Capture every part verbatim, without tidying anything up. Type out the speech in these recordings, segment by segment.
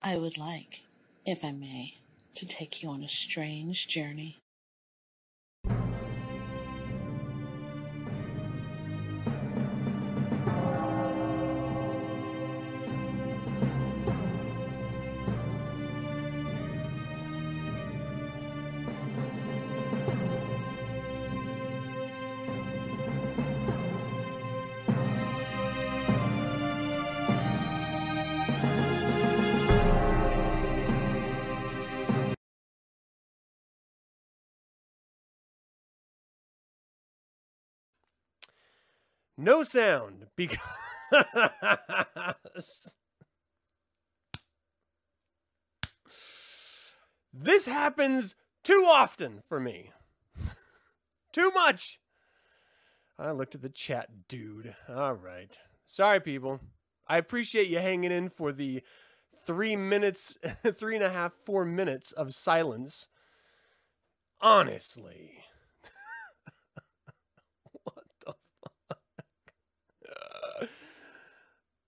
I would like, if I may, to take you on a strange journey. No sound, because this happens too often for me. Too much. I looked at the chat, dude. All right. Sorry, people. I appreciate you hanging in for the three minutes, three and a half, four minutes of silence. Honestly.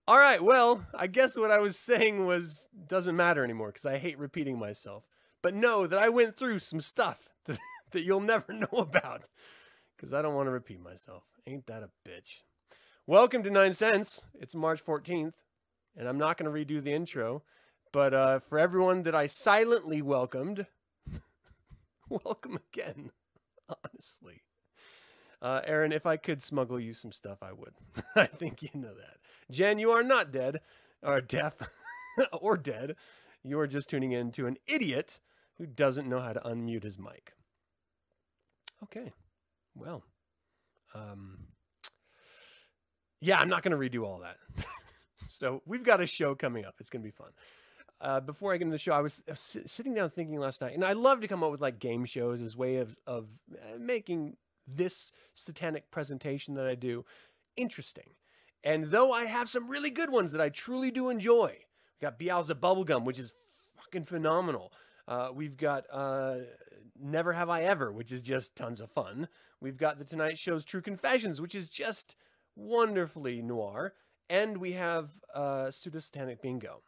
All right, well, I guess what I was saying was doesn't matter anymore because I hate repeating myself. But know that I went through some stuff that, that you'll never know about because I don't want to repeat myself. Ain't that a bitch? Welcome to Nine Cents. It's March fourteenth, and I'm not going to redo the intro. But uh, for everyone that I silently welcomed, welcome again, honestly. Uh, Aaron, if I could smuggle you some stuff, I would. I think you know that. Jen, you are not dead, or deaf, or dead. You are just tuning in to an idiot who doesn't know how to unmute his mic. Okay. Well. Um, yeah, I'm not going to redo all that. So we've got a show coming up. It's going to be fun. Uh, before I get into the show, I was sitting down thinking last night, and I love to come up with like game shows as a way of, of making this satanic presentation that I do interesting. And though I have some really good ones that I truly do enjoy, we got Beelzebub Bubblegum, which is fucking phenomenal. Uh, we've got uh, Never Have I Ever, which is just tons of fun. We've got The Tonight Show's True Confessions, which is just wonderfully noir. And we have uh, Pseudo-Satanic Bingo.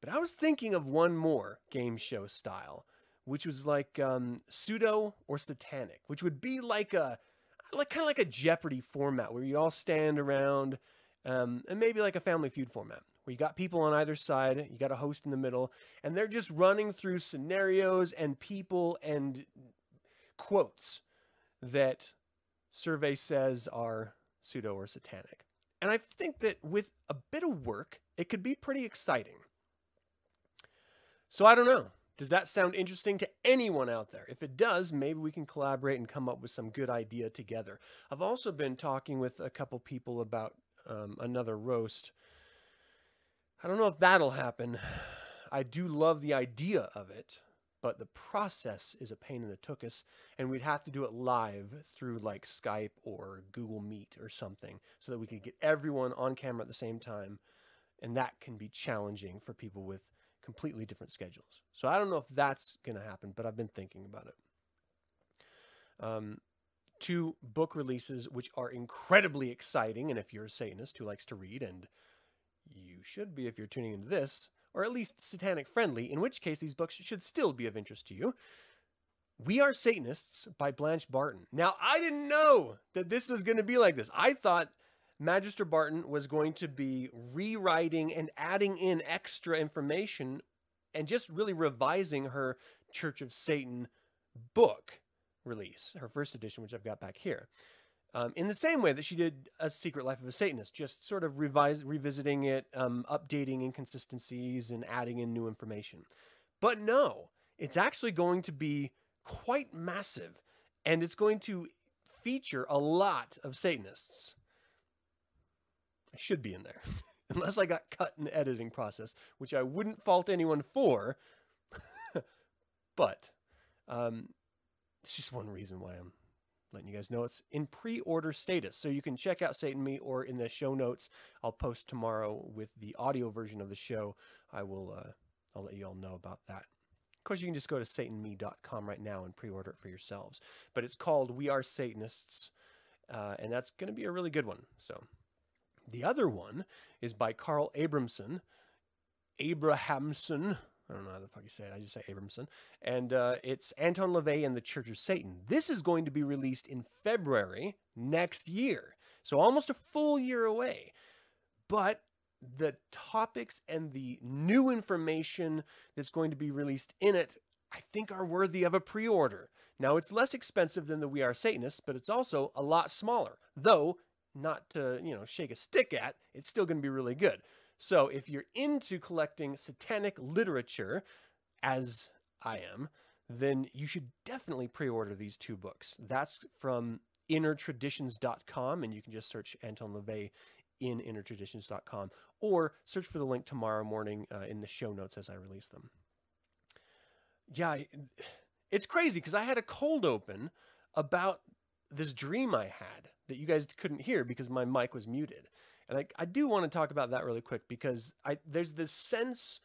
But I was thinking of one more game show style, which was like um, pseudo or satanic, which would be like a, like kind of like a Jeopardy format where you all stand around, um, and maybe like a Family Feud format where you got people on either side, you got a host in the middle, and they're just running through scenarios and people and quotes that survey says are pseudo or satanic. And I think that with a bit of work, it could be pretty exciting. So I don't know. Does that sound interesting to anyone out there? If it does, maybe we can collaborate and come up with some good idea together. I've also been talking with a couple people about um, another roast. I don't know if that'll happen. I do love the idea of it, but the process is a pain in the tuchus, and we'd have to do it live through like Skype or Google Meet or something so that we could get everyone on camera at the same time, and that can be challenging for people with completely different schedules. So I don't know if that's going to happen, but I've been thinking about it. Um, two book releases, which are incredibly exciting. And if you're a Satanist who likes to read, and you should be if you're tuning into this, or at least satanic friendly, in which case these books should still be of interest to you. We Are Satanists by Blanche Barton. Now, I didn't know that this was going to be like this. I thought Magister Barton was going to be rewriting and adding in extra information and just really revising her Church of Satan book release, her first edition, which I've got back here, um, in the same way that she did A Secret Life of a Satanist, just sort of revise, revisiting it, um, updating inconsistencies and adding in new information. But no, it's actually going to be quite massive, and it's going to feature a lot of Satanists. I should be in there, unless I got cut in the editing process, which I wouldn't fault anyone for. But um, it's just one reason why I'm letting you guys know it's in pre-order status. So you can check out Satan Me, or in the show notes, I'll post tomorrow with the audio version of the show. I will, uh, I'll let you all know about that. Of course, you can just go to satan me dot com right now and pre-order it for yourselves. But it's called We Are Satanists, uh, and that's going to be a really good one. So. The other one is by Carl Abrahamsson, Abrahamsson. I don't know how the fuck you say it. I just say Abramson. And uh, it's Anton LaVey and the Church of Satan. This is going to be released in February next year. So almost a full year away. But the topics and the new information that's going to be released in it, I think, are worthy of a pre-order. Now, it's less expensive than the We Are Satanists, but it's also a lot smaller. Though, not to, you know, shake a stick at, it's still going to be really good. So if you're into collecting satanic literature, as I am, then you should definitely pre-order these two books. That's from inner traditions dot com, and you can just search Anton LaVey in inner traditions dot com, or search for the link tomorrow morning uh, in the show notes as I release them. Yeah, it's crazy, because I had a cold open about this dream I had that you guys couldn't hear because my mic was muted. And I, I do want to talk about that really quick, because I, there's this sense,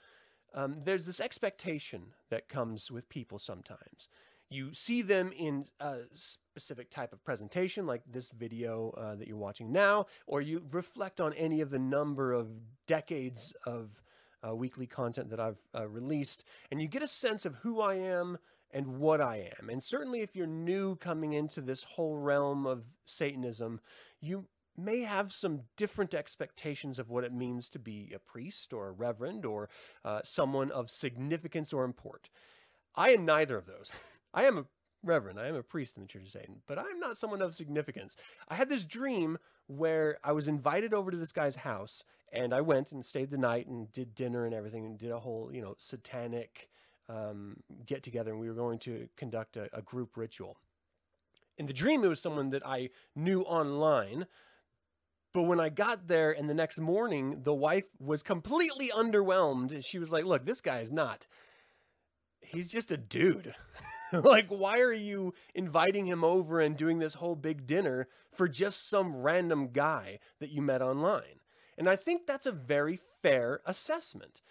um, there's this expectation that comes with people sometimes. You see them in a specific type of presentation, like this video uh, that you're watching now, or you reflect on any of the number of decades of uh, weekly content that I've uh, released, and you get a sense of who I am and what I am. And certainly if you're new coming into this whole realm of Satanism, you may have some different expectations of what it means to be a priest or a reverend or uh, someone of significance or import. I am neither of those. I am a reverend. I am a priest in the Church of Satan, but I'm not someone of significance. I had this dream where I was invited over to this guy's house, and I went and stayed the night and did dinner and everything and did a whole, you know, satanic um, get together, and we were going to conduct a, a group ritual. In the dream, it was someone that I knew online. But when I got there and the next morning, the wife was completely underwhelmed. She was like, look, this guy is not, he's just a dude. Like, why are you inviting him over and doing this whole big dinner for just some random guy that you met online? And I think that's a very fair assessment.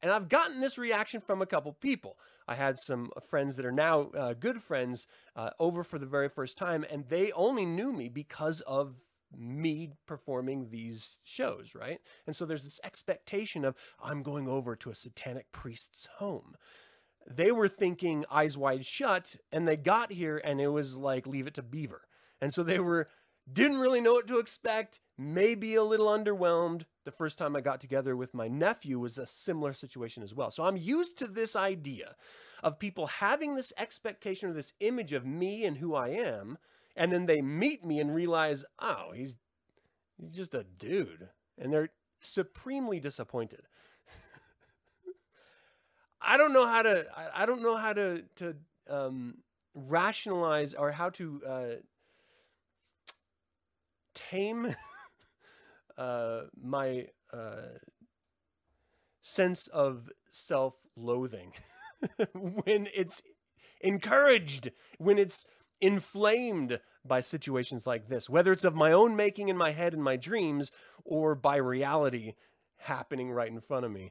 And I've gotten this reaction from a couple people. I had some friends that are now uh, good friends uh, over for the very first time, and they only knew me because of me performing these shows, right? And so there's this expectation of, I'm going over to a satanic priest's home. They were thinking Eyes Wide Shut, and they got here and it was like Leave It to Beaver. And so they were, didn't really know what to expect, maybe a little underwhelmed. The first time I got together with my nephew was a similar situation as well. So I'm used to this idea of people having this expectation or this image of me and who I am, and then they meet me and realize, oh, he's, he's just a dude. And they're supremely disappointed. I don't know how to, I don't know how to, to um, rationalize or how to uh, tame uh, my uh, sense of self-loathing when it's encouraged, when it's inflamed by situations like this, whether it's of my own making in my head and my dreams or by reality happening right in front of me.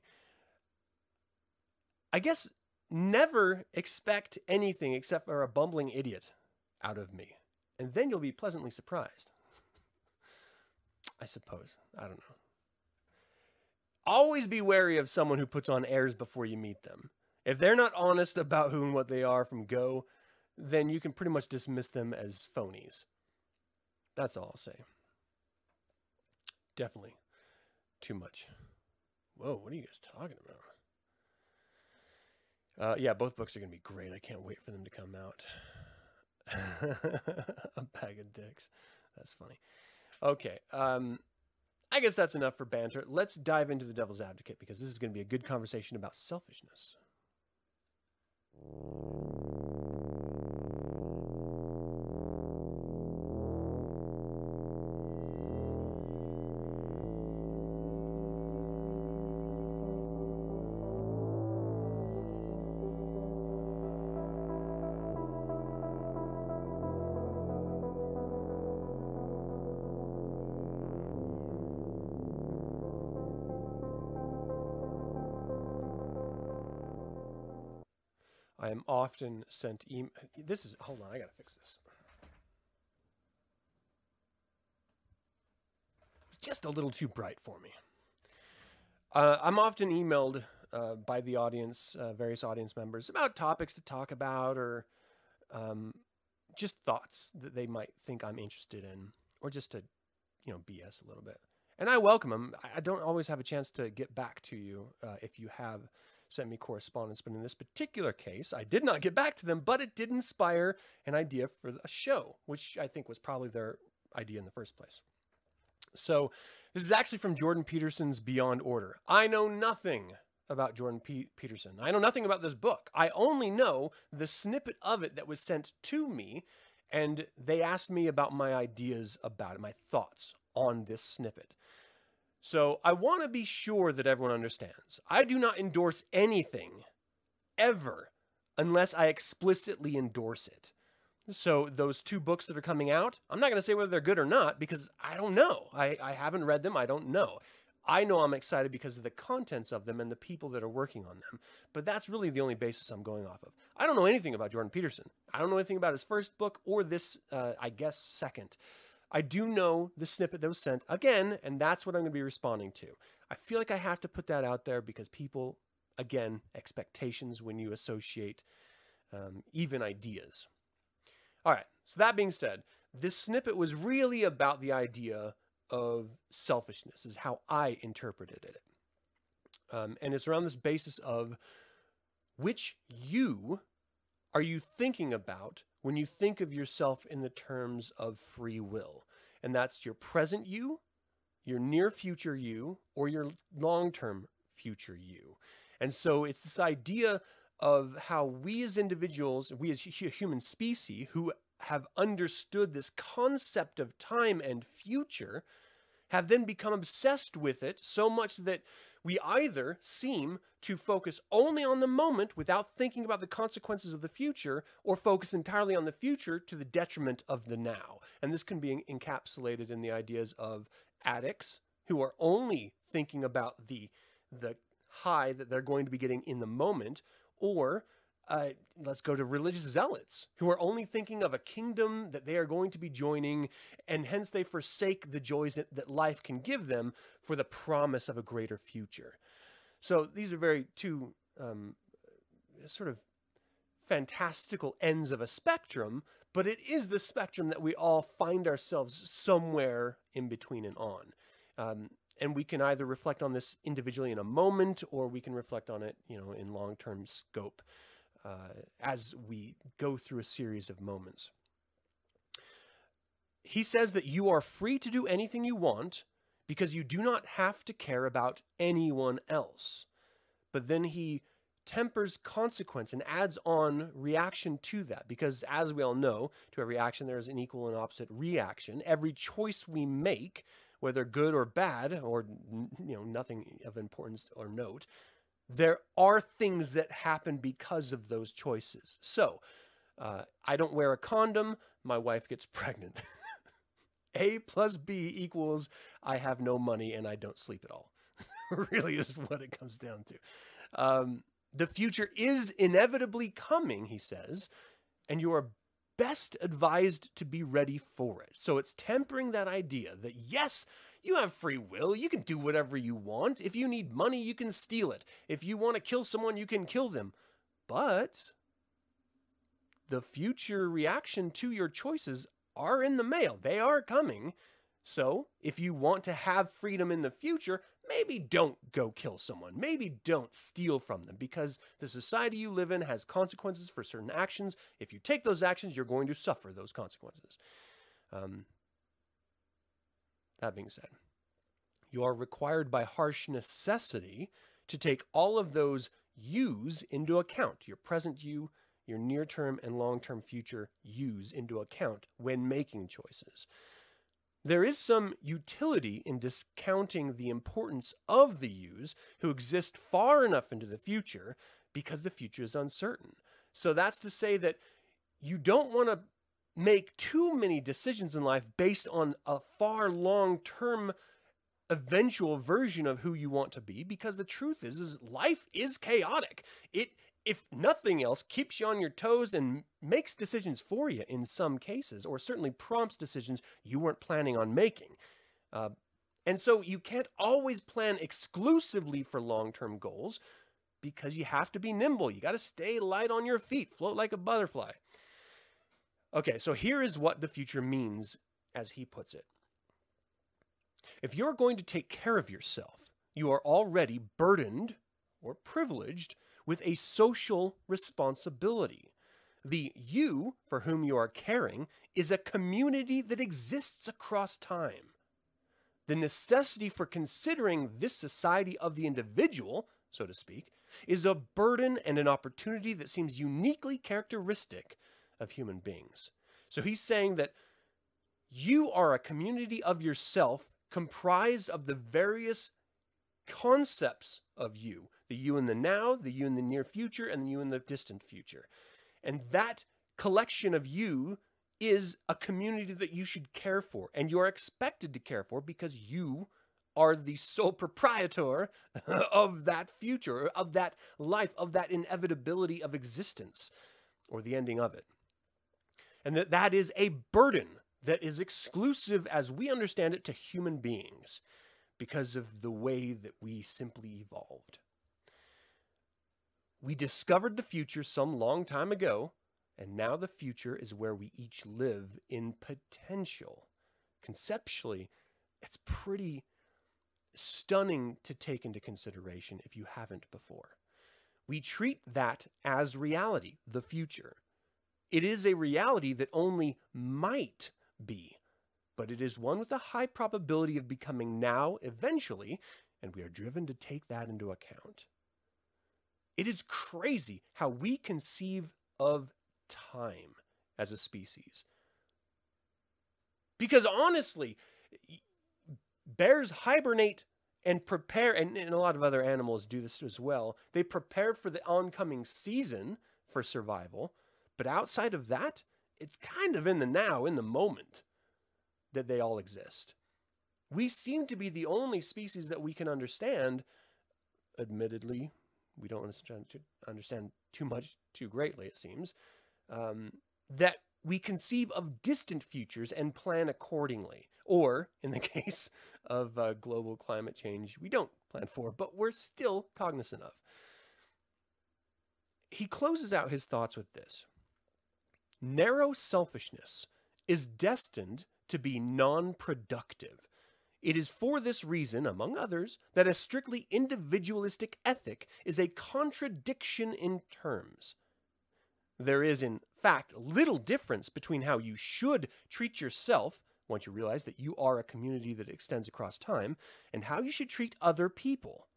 I guess never expect anything except for a bumbling idiot out of me, and then you'll be pleasantly surprised. I suppose. I don't know. Always be wary of someone who puts on airs before you meet them. If they're not honest about who and what they are from go, then you can pretty much dismiss them as phonies. That's all I'll say. Definitely too much. Whoa, what are you guys talking about? Uh, yeah, both books are going to be great. I can't wait for them to come out. A bag of dicks. That's funny. Okay, um, I guess that's enough for banter. Let's dive into The Devil's Advocate, because this is going to be a good conversation about selfishness. I am often sent email. This is, hold on, I gotta fix this. Just a little too bright for me. Uh, I'm often emailed uh, by the audience, uh, various audience members, about topics to talk about, or um, just thoughts that they might think I'm interested in, or just to, you know, B S a little bit. And I welcome them. I don't always have a chance to get back to you uh, if you have sent me correspondence. But in this particular case, I did not get back to them, but it did inspire an idea for a show, which I think was probably their idea in the first place. So this is actually from Jordan Peterson's Beyond Order. I know nothing about Jordan P- Peterson. I know nothing about this book. I only know the snippet of it that was sent to me, and they asked me about my ideas about it, my thoughts on this snippet. So I want to be sure that everyone understands. I do not endorse anything, ever, unless I explicitly endorse it. So those two books that are coming out, I'm not going to say whether they're good or not, because I don't know. I, I haven't read them. I don't know. I know I'm excited because of the contents of them and the people that are working on them. But that's really the only basis I'm going off of. I don't know anything about Jordan Peterson. I don't know anything about his first book or this, uh, I guess, second. I do know the snippet that was sent again, and that's what I'm going to be responding to. I feel like I have to put that out there because people, again, expectations when you associate um, even ideas. All right, so that being said, this snippet was really about the idea of selfishness, is how I interpreted it. Um, and it's around this basis of which you are you thinking about when you think of yourself in the terms of free will. And that's your present you, your near future you, or your long-term future you. And so it's this idea of how we as individuals, we as a human species who have understood this concept of time and future, have then become obsessed with it so much that we either seem to focus only on the moment without thinking about the consequences of the future, or focus entirely on the future to the detriment of the now. And this can be encapsulated in the ideas of addicts who are only thinking about the, the high that they're going to be getting in the moment, or uh, let's go to religious zealots who are only thinking of a kingdom that they are going to be joining, and hence they forsake the joys that, that life can give them for the promise of a greater future. So these are very two um, sort of fantastical ends of a spectrum, but it is the spectrum that we all find ourselves somewhere in between and on. Um, and we can either reflect on this individually in a moment, or we can reflect on it, you know, in long-term scope uh, as we go through a series of moments. He says that you are free to do anything you want, because you do not have to care about anyone else. But then he tempers consequence and adds on reaction to that, because as we all know, to every action there is an equal and opposite reaction. Every choice we make, whether good or bad, or you know, nothing of importance or note, there are things that happen because of those choices. So, uh, I don't wear a condom, my wife gets pregnant. A plus B equals I have no money and I don't sleep at all. Really is what it comes down to. Um, the future is inevitably coming, he says, and you are best advised to be ready for it. So it's tempering that idea that yes, you have free will. You can do whatever you want. If you need money, you can steal it. If you want to kill someone, you can kill them. But the future reaction to your choices are in the mail. They are coming. So if you want to have freedom in the future, maybe don't go kill someone. Maybe don't steal from them, because the society you live in has consequences for certain actions. If you take those actions, you're going to suffer those consequences. Um, that being said, you are required by harsh necessity to take all of those yous into account, your present you, your near-term and long-term future use into account when making choices. There is some utility in discounting the importance of the use who exist far enough into the future, because the future is uncertain. So that's to say that you don't want to make too many decisions in life based on a far long-term eventual version of who you want to be, because the truth is, is life is chaotic. It if nothing else, keeps you on your toes and makes decisions for you in some cases, or certainly prompts decisions you weren't planning on making. Uh, And so you can't always plan exclusively for long-term goals because you have to be nimble. You got to stay light on your feet, float like a butterfly. Okay, so here is what the future means as he puts it. If you're going to take care of yourself, you are already burdened or privileged with a social responsibility. The you for whom you are caring is a community that exists across time. The necessity for considering this society of the individual, so to speak, is a burden and an opportunity that seems uniquely characteristic of human beings. So he's saying that you are a community of yourself comprised of the various concepts of you, the you in the now, the you in the near future, and the you in the distant future. And that collection of you is a community that you should care for, and you are expected to care for because you are the sole proprietor of that future, of that life, of that inevitability of existence, or the ending of it. And that that is a burden that is exclusive, as we understand it, to human beings because of the way that we simply evolved. We discovered the future some long time ago, and now the future is where we each live in potential. Conceptually, it's pretty stunning to take into consideration if you haven't before. We treat that as reality, the future. It is a reality that only might be, but it is one with a high probability of becoming now eventually, and we are driven to take that into account. It is crazy how we conceive of time as a species. Because honestly, bears hibernate and prepare, and, and a lot of other animals do this as well. They prepare for the oncoming season for survival, but outside of that, it's kind of in the now, in the moment, that they all exist. We seem to be the only species that we can understand, admittedly. We don't understand too much too greatly, it seems, um, that we conceive of distant futures and plan accordingly. Or, in the case of uh, global climate change, we don't plan for, but we're still cognizant of. He closes out his thoughts with this. Narrow selfishness is destined to be non-productive. It is for this reason, among others, that a strictly individualistic ethic is a contradiction in terms. There is, in fact, little difference between how you should treat yourself, once you realize that you are a community that extends across time, and how you should treat other people.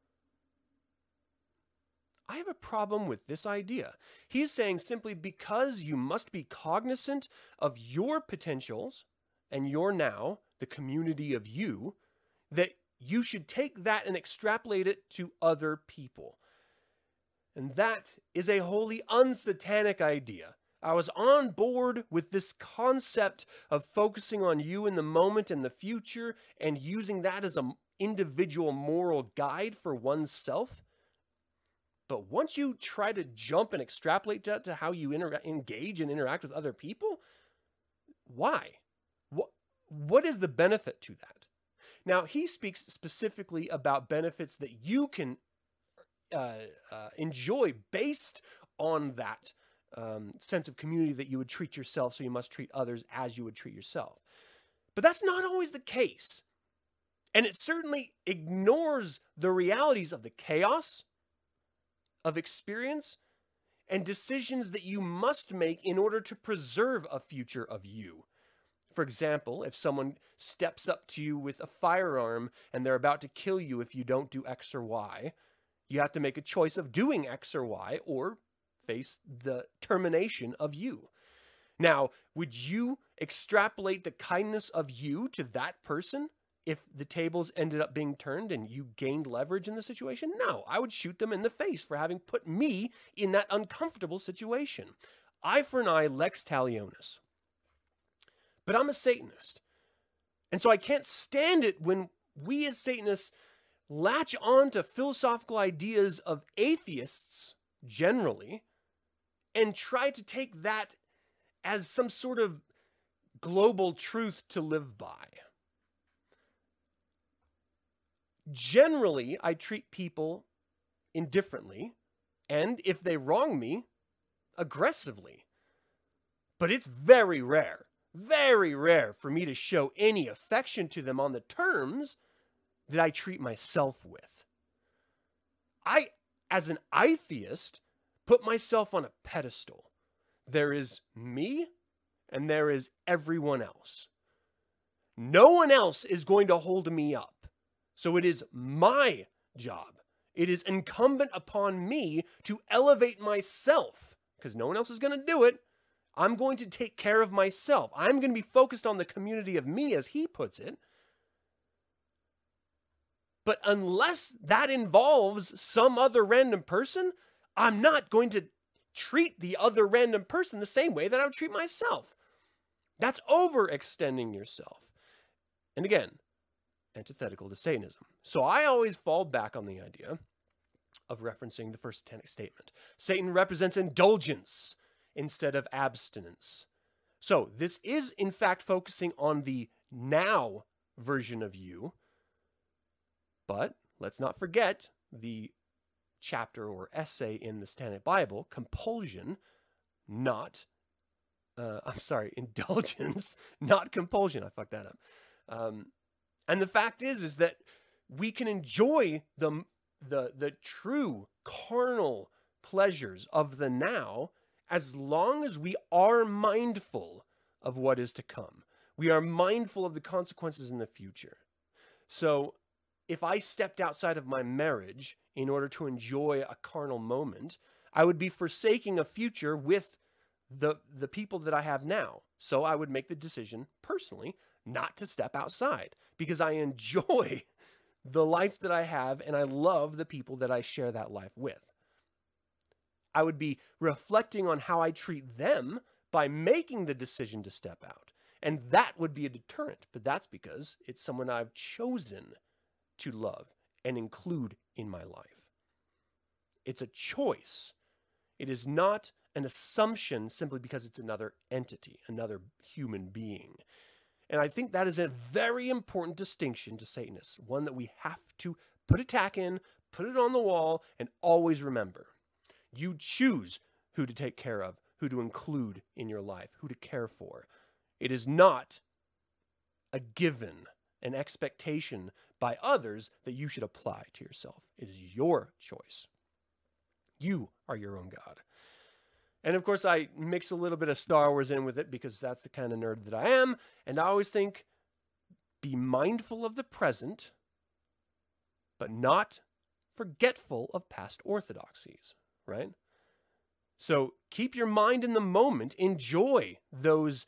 I have a problem with this idea. He is saying simply because you must be cognizant of your potentials and your now, the community of you, that you should take that and extrapolate it to other people. And that is a wholly unsatanic idea. I was on board with this concept of focusing on you in the moment and the future and using that as an individual moral guide for oneself. But once you try to jump and extrapolate that to how you engage and interact with other people, why? What is the benefit to that? Now, he speaks specifically about benefits that you can uh, uh, enjoy based on that um, sense of community that you would treat yourself, so you must treat others as you would treat yourself. But that's not always the case. And it certainly ignores the realities of the chaos of experience and decisions that you must make in order to preserve a future of you. For example, if someone steps up to you with a firearm and they're about to kill you if you don't do X or Y, you have to make a choice of doing X or Y or face the termination of you. Now, would you extrapolate the kindness of you to that person if the tables ended up being turned and you gained leverage in the situation? No, I would shoot them in the face for having put me in that uncomfortable situation. Eye for an eye, lex talionis. But I'm a Satanist, and so I can't stand it when we as Satanists latch on to philosophical ideas of atheists generally and try to take that as some sort of global truth to live by. Generally, I treat people indifferently, and if they wrong me, aggressively. But it's very rare, very rare for me to show any affection to them on the terms that I treat myself with. I, as an atheist, put myself on a pedestal. There is me, and there is everyone else. No one else is going to hold me up. So it is my job. It is incumbent upon me to elevate myself, because no one else is going to do it. I'm going to take care of myself. I'm going to be focused on the community of me, as he puts it. But unless that involves some other random person, I'm not going to treat the other random person the same way that I would treat myself. That's overextending yourself. And again, antithetical to Satanism. So I always fall back on the idea of referencing the first satanic statement. Satan represents indulgence instead of abstinence. So this is, in fact, focusing on the now version of you. But let's not forget the chapter or essay in the Satanic Bible, compulsion, not, uh, I'm sorry, indulgence, not compulsion. I fucked that up. Um, and the fact is, is that we can enjoy the, the, the true carnal pleasures of the now as long as we are mindful of what is to come. We are mindful of the consequences in the future. So if I stepped outside of my marriage in order to enjoy a carnal moment, I would be forsaking a future with the, the people that I have now. So I would make the decision personally not to step outside because I enjoy the life that I have and I love the people that I share that life with. I would be reflecting on how I treat them by making the decision to step out. And that would be a deterrent, but that's because it's someone I've chosen to love and include in my life. It's a choice. It is not an assumption simply because it's another entity, another human being. And I think that is a very important distinction to Satanists, one that we have to put a tack in, put it on the wall, and always remember. You choose who to take care of, who to include in your life, who to care for. It is not a given, an expectation by others that you should apply to yourself. It is your choice. You are your own God. And of course, I mix a little bit of Star Wars in with it because that's the kind of nerd that I am. And I always think, be mindful of the present, but not forgetful of past orthodoxies, right? So keep your mind in the moment. Enjoy those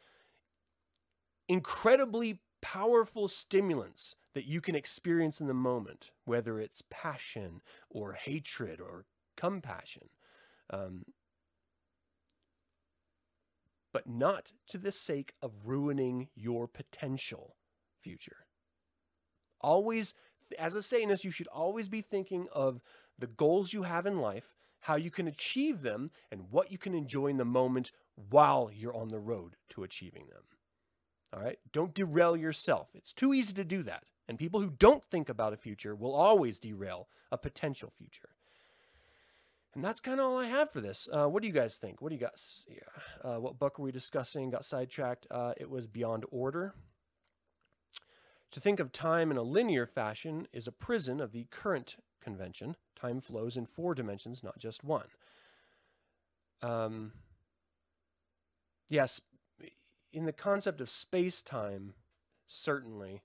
incredibly powerful stimulants that you can experience in the moment, whether it's passion or hatred or compassion, um, but not to the sake of ruining your potential future. Always, as a Satanist, you should always be thinking of the goals you have in life, how you can achieve them, and what you can enjoy in the moment while you're on the road to achieving them. All right? Don't derail yourself. It's too easy to do that. And people who don't think about a future will always derail a potential future. And that's kind of all I have for this. Uh, what do you guys think? What do you guys, yeah. uh, what book were we discussing? Got sidetracked. Uh, it was Beyond Order. To think of time in a linear fashion is a prison of the current convention. Time flows in four dimensions, not just one. Um, yes, in the concept of space-time, certainly.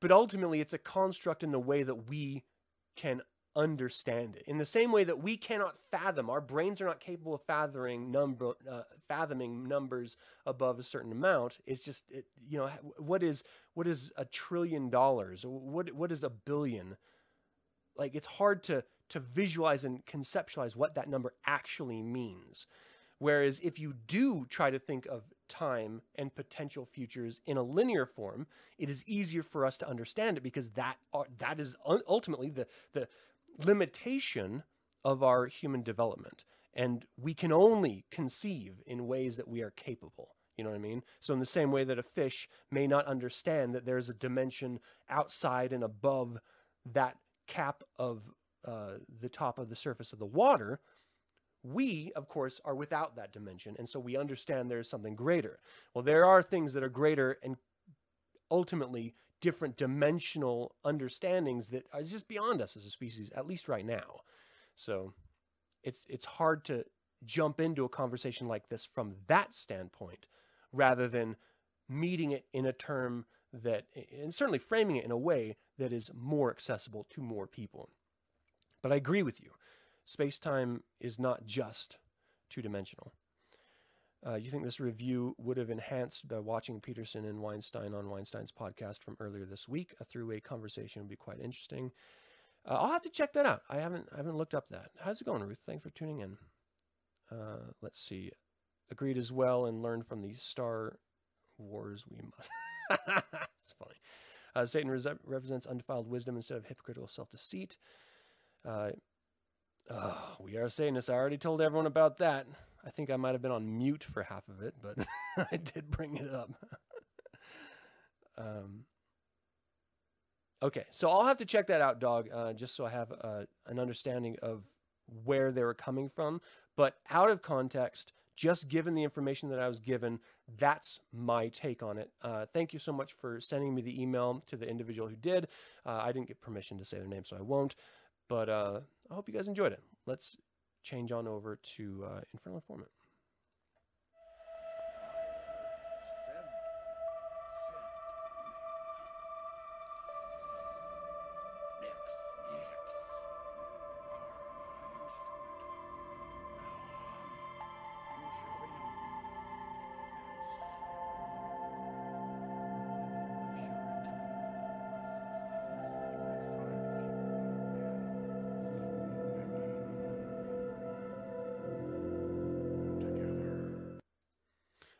But ultimately, it's a construct in the way that we can understand it. In the same way that we cannot fathom, our brains are not capable of fathoming number, uh, fathoming numbers above a certain amount. It's just, it, you know, what is what is a trillion dollars? What what is a billion? Like, it's hard to to visualize and conceptualize what that number actually means. Whereas if you do try to think of time and potential futures in a linear form, it is easier for us to understand it because that are, that is ultimately the, the limitation of our human development. And we can only conceive in ways that we are capable. You know what I mean? So in the same way that a fish may not understand that there's a dimension outside and above that cap of uh, the top of the surface of the water, we, of course, are without that dimension. And so we understand there's something greater. Well, there are things that are greater and ultimately different dimensional understandings that are just beyond us as a species, at least right now. So it's, it's hard to jump into a conversation like this from that standpoint, rather than meeting it in a term that, and certainly framing it in a way that is more accessible to more people. But I agree with you. Space-time is not just two-dimensional. Uh, you think this review would have enhanced by watching Peterson and Weinstein on Weinstein's podcast from earlier this week? A three-way conversation would be quite interesting. Uh, I'll have to check that out. I haven't, I haven't looked up that. How's it going, Ruth? Thanks for tuning in. Uh, let's see. Agreed as well and learned from the Star Wars we must. It's funny. Uh, Satan res represents undefiled wisdom instead of hypocritical self-deceit. Uh, oh, we are Satanists. I already told everyone about that. I think I might have been on mute for half of it, but I did bring it up. um, okay, so I'll have to check that out, Dog, uh, just so I have uh, an understanding of where they were coming from. But out of context, just given the information that I was given, that's my take on it. Uh, thank you so much for sending me the email to the individual who did. Uh, I didn't get permission to say their name, so I won't. But uh, I hope you guys enjoyed it. Let's change on over to uh, Infernal Informant.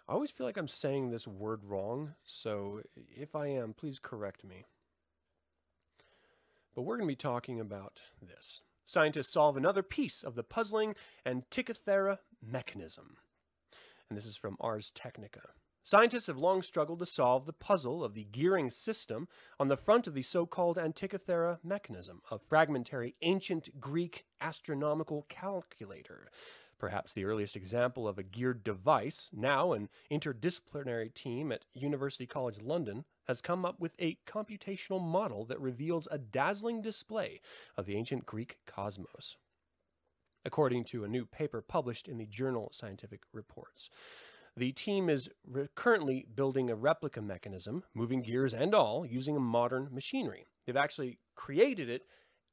I always feel like I'm saying this word wrong, so if I am, please correct me. But we're going to be talking about this. Scientists solve another piece of the puzzling Antikythera mechanism. And this is from Ars Technica. Scientists have long struggled to solve the puzzle of the gearing system on the front of the so-called Antikythera mechanism, a fragmentary ancient Greek astronomical calculator. Perhaps the earliest example of a geared device, now an interdisciplinary team at University College London has come up with a computational model that reveals a dazzling display of the ancient Greek cosmos, according to a new paper published in the journal Scientific Reports. The team is currently building a replica mechanism, moving gears and all, using modern machinery. They've actually created it.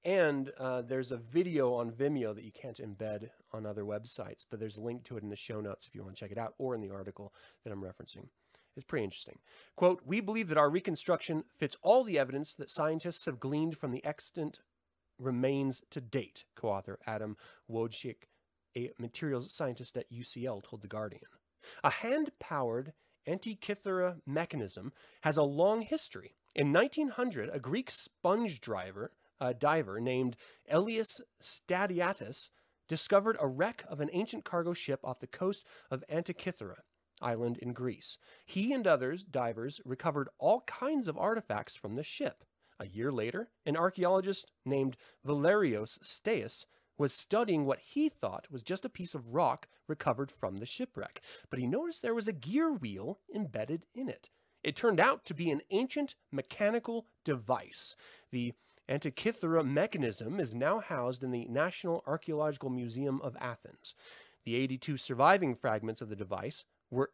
And uh, there's a video on Vimeo that you can't embed on other websites, but there's a link to it in the show notes if you want to check it out, or in the article that I'm referencing. It's pretty interesting. Quote, "We believe that our reconstruction fits all the evidence that scientists have gleaned from the extant remains to date," co-author Adam Wojcik, a materials scientist at U C L, told The Guardian. A hand-powered Antikythera mechanism has a long history. In nineteen hundred, a Greek sponge driver... A diver named Elias Stadiatus discovered a wreck of an ancient cargo ship off the coast of Antikythera Island in Greece. He and others divers recovered all kinds of artifacts from the ship. A year later, an archaeologist named Valerios Stais was studying what he thought was just a piece of rock recovered from the shipwreck, but he noticed there was a gear wheel embedded in it. It turned out to be an ancient mechanical device. The Antikythera mechanism is now housed in the National Archaeological Museum of Athens. The eighty-two surviving fragments of the device were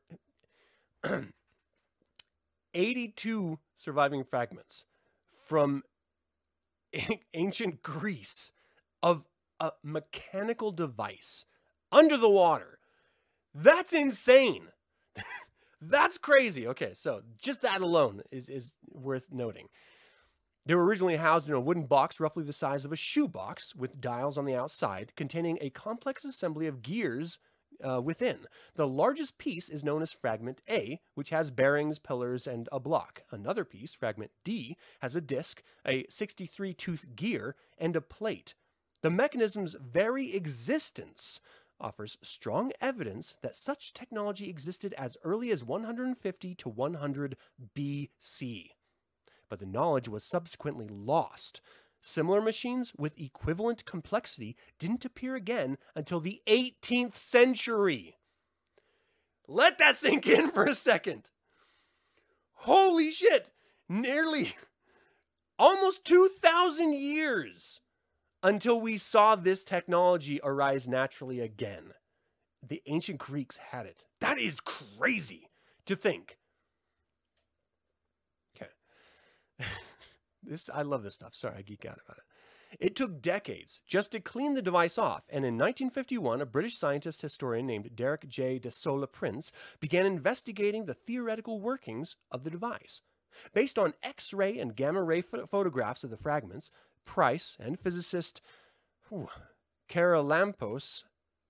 eighty-two surviving fragments from ancient Greece of a mechanical device under the water. That's insane. That's crazy. Okay, so just that alone is, is worth noting. They were originally housed in a wooden box roughly the size of a shoebox with dials on the outside, containing a complex assembly of gears uh, within. The largest piece is known as Fragment A, which has bearings, pillars, and a block. Another piece, Fragment D, has a disc, a sixty-three tooth gear, and a plate. The mechanism's very existence offers strong evidence that such technology existed as early as one fifty to one hundred B C, but the knowledge was subsequently lost. Similar machines with equivalent complexity didn't appear again until the eighteenth century. Let that sink in for a second. Holy shit! Nearly almost two thousand years until we saw this technology arise naturally again. The ancient Greeks had it. That is crazy to think. Okay. This, I love this stuff. Sorry, I geek out about it. It took decades just to clean the device off, and in nineteen fifty-one, a British scientist historian named Derek J. de Solla Price began investigating the theoretical workings of the device. Based on X-ray and gamma-ray ph photographs of the fragments, Price and physicist whew, Charalampos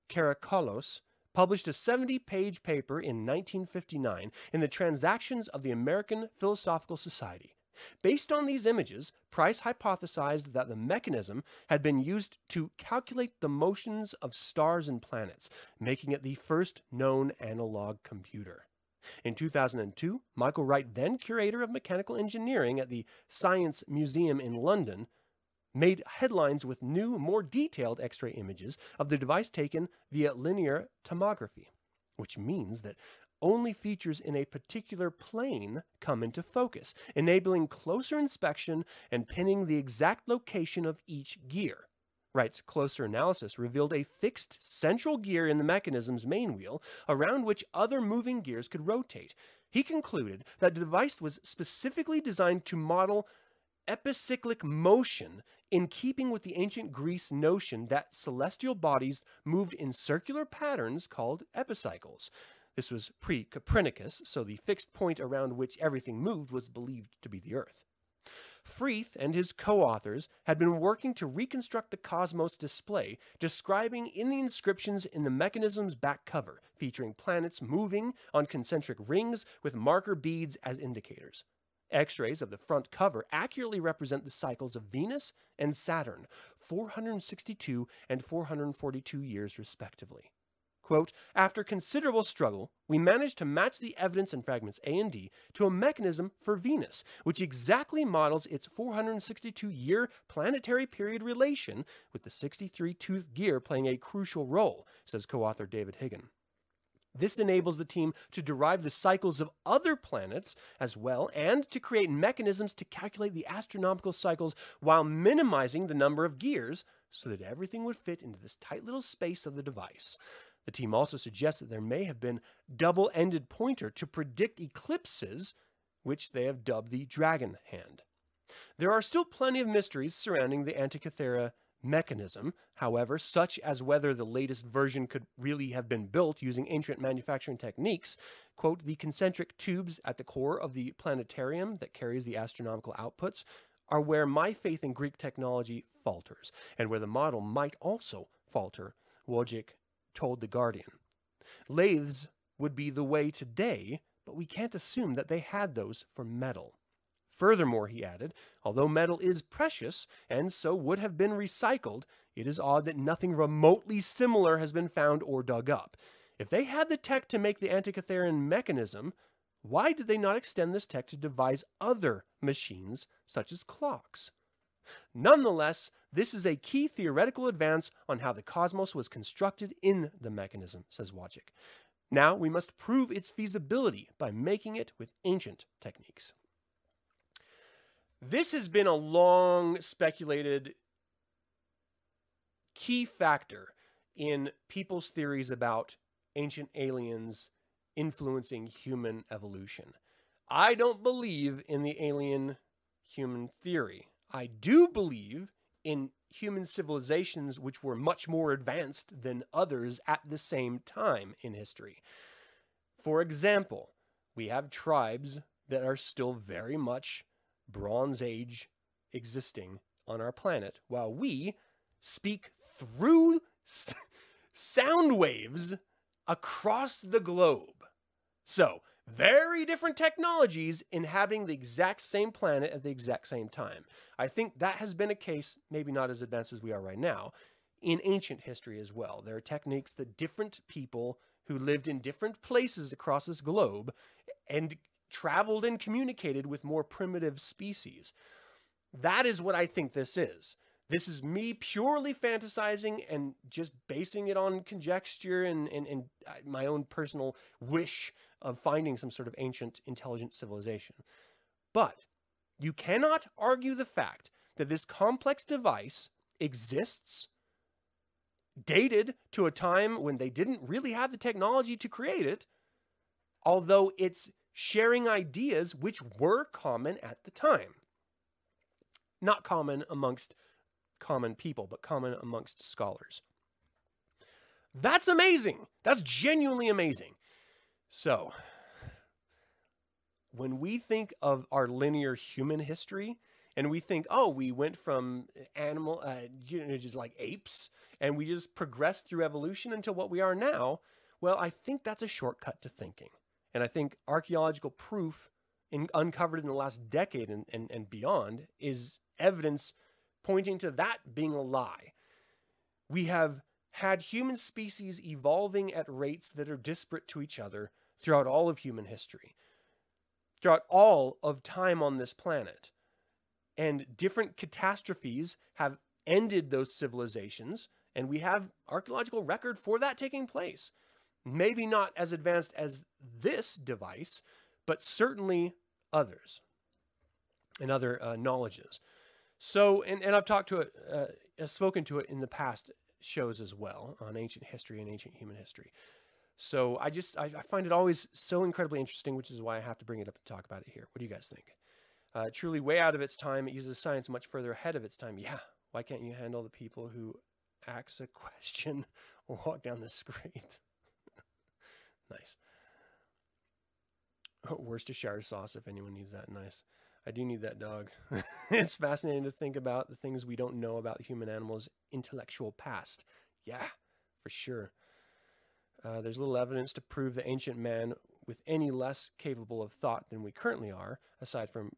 Karakalos published a seventy-page paper in nineteen fifty-nine in the Transactions of the American Philosophical Society. Based on these images, Price hypothesized that the mechanism had been used to calculate the motions of stars and planets, making it the first known analog computer. In two thousand two, Michael Wright, then curator of mechanical engineering at the Science Museum in London, made headlines with new, more detailed X-ray images of the device taken via linear tomography, which means that only features in a particular plane come into focus, enabling closer inspection and pinning the exact location of each gear. Wright's closer analysis revealed a fixed central gear in the mechanism's main wheel, around which other moving gears could rotate. He concluded that the device was specifically designed to model epicyclic motion, in keeping with the ancient Greece notion that celestial bodies moved in circular patterns called epicycles. This was pre-Copernicus, so the fixed point around which everything moved was believed to be the Earth. Freeth and his co-authors had been working to reconstruct the cosmos display, describing in the inscriptions in the mechanism's back cover, featuring planets moving on concentric rings with marker beads as indicators. X-rays of the front cover accurately represent the cycles of Venus and Saturn, four hundred sixty-two and four hundred forty-two years respectively. Quote, after considerable struggle, we managed to match the evidence in fragments A and D to a mechanism for Venus, which exactly models its four hundred sixty-two year planetary period relation, with the sixty-three tooth gear playing a crucial role, says co-author David Higgin. This enables the team to derive the cycles of other planets as well, and to create mechanisms to calculate the astronomical cycles while minimizing the number of gears, so that everything would fit into this tight little space of the device. The team also suggests that there may have been double-ended pointer to predict eclipses, which they have dubbed the dragon hand. There are still plenty of mysteries surrounding the Antikythera mechanism, however, such as whether the latest version could really have been built using ancient manufacturing techniques, quote, the concentric tubes at the core of the planetarium that carries the astronomical outputs are where my faith in Greek technology falters, and where the model might also falter, Wojcik told The Guardian. Lathes would be the way today, but we can't assume that they had those for metal. Furthermore, he added, although metal is precious and so would have been recycled, it is odd that nothing remotely similar has been found or dug up. If they had the tech to make the Antikythera mechanism, why did they not extend this tech to devise other machines such as clocks? Nonetheless, this is a key theoretical advance on how the cosmos was constructed in the mechanism, says Wojcik. Now we must prove its feasibility by making it with ancient techniques. This has been a long speculated key factor in people's theories about ancient aliens influencing human evolution. I don't believe in the alien-human theory. I do believe in human civilizations which were much more advanced than others at the same time in history. For example, we have tribes that are still very much Bronze Age existing on our planet, while we speak through sound waves across the globe. So, very different technologies inhabiting the exact same planet at the exact same time. I think that has been a case, maybe not as advanced as we are right now, in ancient history as well. There are techniques that different people who lived in different places across this globe and traveled and communicated with more primitive species. That is what I think this is. This is me purely fantasizing and just basing it on conjecture and, and, and my own personal wish of finding some sort of ancient intelligent civilization. But you cannot argue the fact that this complex device exists, dated to a time when they didn't really have the technology to create it, although it's sharing ideas which were common at the time. Not common amongst common people, but common amongst scholars. That's amazing. That's genuinely amazing. So, when we think of our linear human history, and we think, oh, we went from animal, uh, you know, just like apes, and we just progressed through evolution until what we are now, well, I think that's a shortcut to thinking. And I think archaeological proof in, uncovered in the last decade and, and, and beyond is evidence pointing to that being a lie. We have had human species evolving at rates that are disparate to each other throughout all of human history, throughout all of time on this planet. And different catastrophes have ended those civilizations, and we have archaeological record for that taking place. Maybe not as advanced as this device, but certainly others and other uh, knowledges. So, and, and I've talked to it, uh, I've spoken to it in the past shows as well on ancient history and ancient human history. So I just, I, I find it always so incredibly interesting, which is why I have to bring it up and talk about it here. What do you guys think? Uh, truly way out of its time. It uses science much further ahead of its time. Yeah. Why can't you handle the people who ask a question or walk down the street? Nice. Oh, Worcestershire sauce, if anyone needs that. Nice. I do need that dog. It's fascinating to think about the things we don't know about the human animal's intellectual past. Yeah, for sure. Uh, there's little evidence to prove that ancient man with any less capable of thought than we currently are, aside from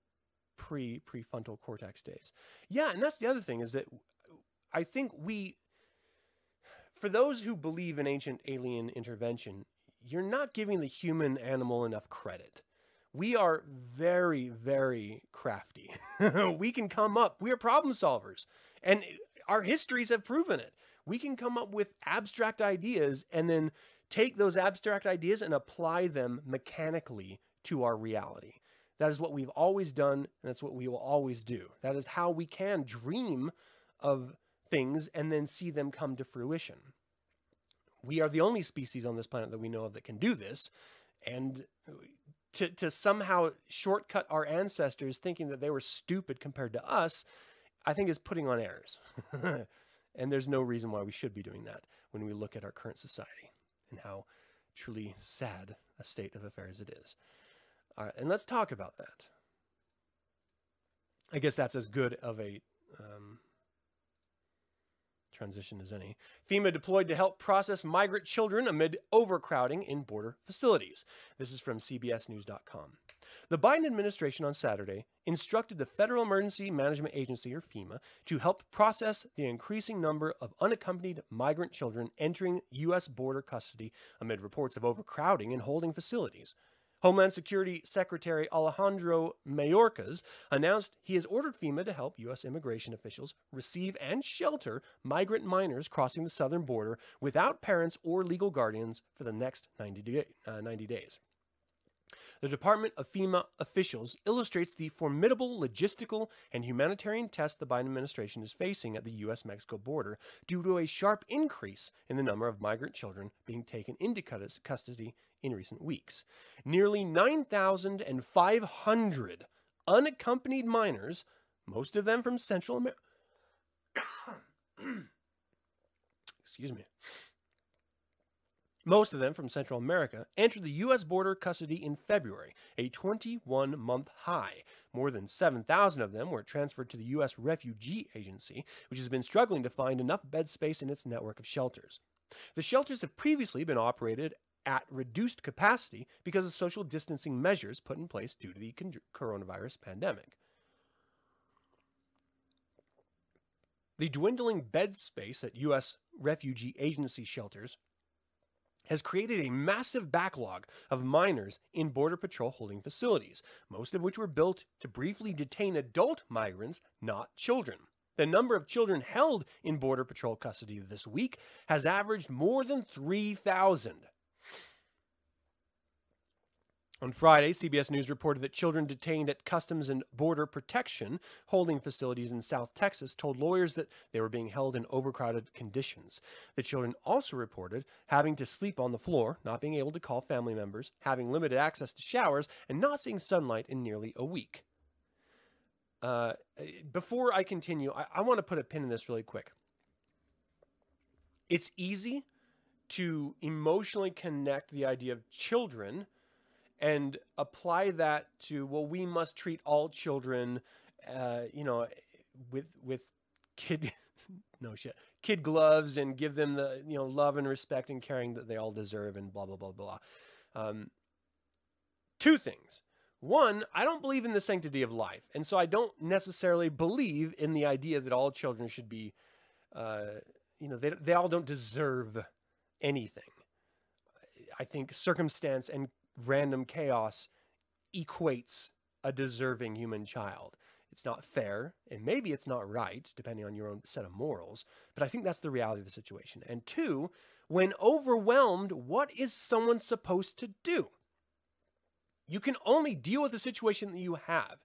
pre prefrontal cortex days. Yeah, and that's the other thing is that I think we, for those who believe in ancient alien intervention, you're not giving the human animal enough credit. We are very, very crafty. We can come up, we are problem solvers, and our histories have proven it. We can come up with abstract ideas and then take those abstract ideas and apply them mechanically to our reality. That is what we've always done, and that's what we will always do. That is how we can dream of things and then see them come to fruition. We are the only species on this planet that we know of that can do this, and To, to somehow shortcut our ancestors thinking that they were stupid compared to us, I think is putting on airs. And there's no reason why we should be doing that when we look at our current society and how truly sad a state of affairs it is. All right, and let's talk about that. I guess that's as good of a um, transition as any. FEMA deployed to help process migrant children amid overcrowding in border facilities. This is from C B S news dot com. The Biden administration on Saturday instructed the Federal Emergency Management Agency, or FEMA, to help process the increasing number of unaccompanied migrant children entering U S border custody amid reports of overcrowding in holding facilities. Homeland Security Secretary Alejandro Mayorkas announced he has ordered FEMA to help U S immigration officials receive and shelter migrant minors crossing the southern border without parents or legal guardians for the next ninety days. The Department of FEMA officials illustrates the formidable logistical and humanitarian test the Biden administration is facing at the U S Mexico border due to a sharp increase in the number of migrant children being taken into custody in recent weeks. Nearly nine thousand five hundred unaccompanied minors, most of them from Central America, excuse me, most of them from Central America, entered the U S border custody in February, a twenty-one month high. More than seven thousand of them were transferred to the U S Refugee Agency, which has been struggling to find enough bed space in its network of shelters. The shelters have previously been operated at reduced capacity because of social distancing measures put in place due to the coronavirus pandemic. The dwindling bed space at U S refugee agency shelters has created a massive backlog of minors in Border Patrol holding facilities, most of which were built to briefly detain adult migrants, not children. The number of children held in Border Patrol custody this week has averaged more than three thousand. On Friday, C B S News reported that children detained at Customs and Border Protection holding facilities in South Texas told lawyers that they were being held in overcrowded conditions. The children also reported having to sleep on the floor, not being able to call family members, having limited access to showers, and not seeing sunlight in nearly a week. Uh, before I continue, I, I want to put a pin in this really quick. It's easy to emotionally connect the idea of children and apply that to, well, we must treat all children, uh, you know, with with kid, no shit, kid gloves, and give them the, you know, love and respect and caring that they all deserve, and blah, blah, blah, blah. Um, two things. One, I don't believe in the sanctity of life, and so I don't necessarily believe in the idea that all children should be, uh, you know, they, they all don't deserve anything. I think circumstance and random chaos equates a deserving human child. It's not fair, and maybe it's not right, depending on your own set of morals, but I think that's the reality of the situation. And two, when overwhelmed, what is someone supposed to do? You can only deal with the situation that you have.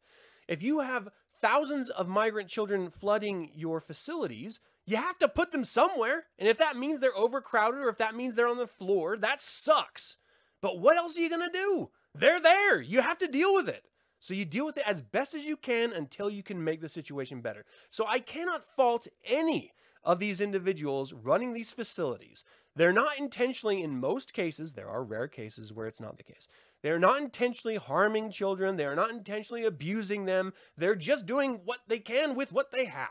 If you have thousands of migrant children flooding your facilities, you have to put them somewhere, and if that means they're overcrowded, or if that means they're on the floor, that sucks. But what else are you going to do? They're there. You have to deal with it. So you deal with it as best as you can until you can make the situation better. So I cannot fault any of these individuals running these facilities. They're not intentionally, in most cases, there are rare cases where it's not the case. They're not intentionally harming children. They're not intentionally abusing them. They're just doing what they can with what they have.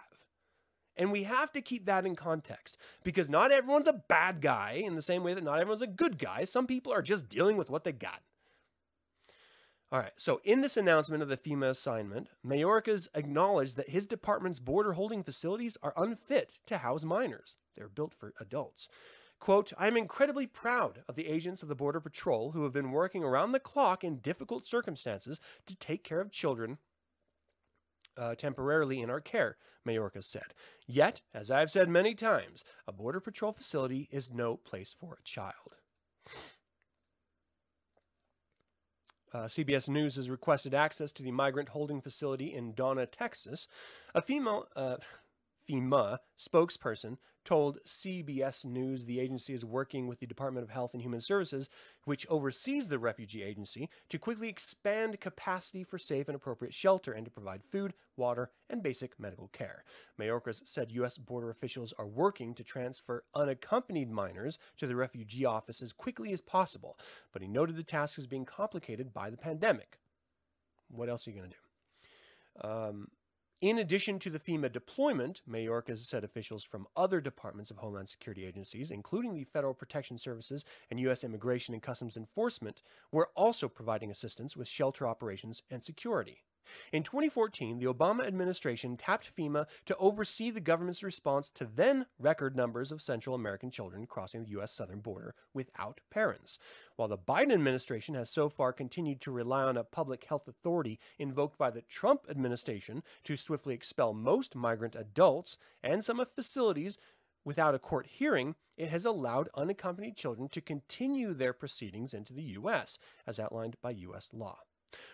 And we have to keep that in context, because not everyone's a bad guy in the same way that not everyone's a good guy. Some people are just dealing with what they got. All right, so in this announcement of the FEMA assignment, Mayorkas acknowledged that his department's border holding facilities are unfit to house minors. They're built for adults. Quote, "I am incredibly proud of the agents of the Border Patrol who have been working around the clock in difficult circumstances to take care of children Uh, temporarily in our care," Mayorkas said. "Yet, as I have said many times, a Border Patrol facility is no place for a child." Uh, C B S News has requested access to the migrant holding facility in Donna, Texas. A female uh, FEMA spokesperson told C B S News the agency is working with the Department of Health and Human Services, which oversees the refugee agency, to quickly expand capacity for safe and appropriate shelter and to provide food, water, and basic medical care. Mayorkas said U S border officials are working to transfer unaccompanied minors to the refugee office as quickly as possible, but he noted the task is being complicated by the pandemic. What else are you going to do? Um... In addition to the FEMA deployment, Mayorkas said officials from other departments of Homeland Security agencies, including the Federal Protection Services and U S Immigration and Customs Enforcement, were also providing assistance with shelter operations and security. In twenty fourteen, the Obama administration tapped FEMA to oversee the government's response to then record numbers of Central American children crossing the U S southern border without parents. While the Biden administration has so far continued to rely on a public health authority invoked by the Trump administration to swiftly expel most migrant adults and some of facilities without a court hearing, it has allowed unaccompanied children to continue their proceedings into the U S, as outlined by U S law.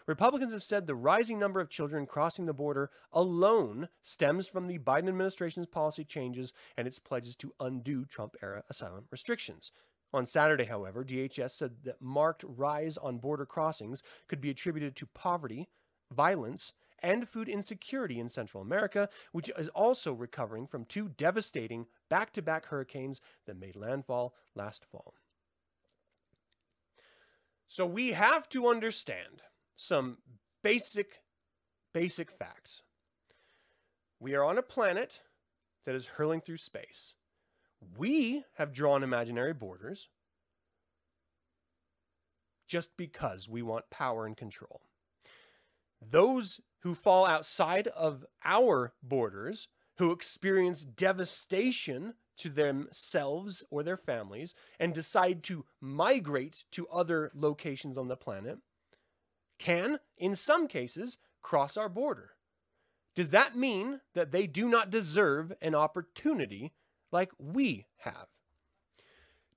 Republicans have said the rising number of children crossing the border alone stems from the Biden administration's policy changes and its pledges to undo Trump-era asylum restrictions. On Saturday, however, D H S said that marked rise on border crossings could be attributed to poverty, violence, and food insecurity in Central America, which is also recovering from two devastating back-to-back hurricanes that made landfall last fall. So we have to understand some basic, basic facts. We are on a planet that is hurling through space. We have drawn imaginary borders just because we want power and control. Those who fall outside of our borders who experience devastation to themselves or their families and decide to migrate to other locations on the planet can, in some cases, cross our border. Does that mean that they do not deserve an opportunity like we have?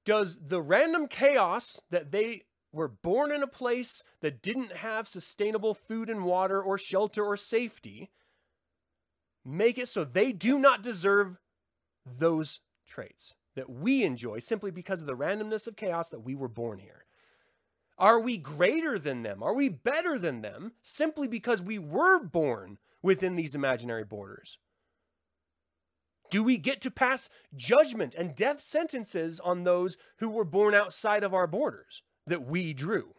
Does the random chaos that they were born in a place that didn't have sustainable food and water or shelter or safety make it so they do not deserve those traits that we enjoy simply because of the randomness of chaos that we were born here? Are we greater than them? Are we better than them simply because we were born within these imaginary borders? Do we get to pass judgment and death sentences on those who were born outside of our borders that we drew?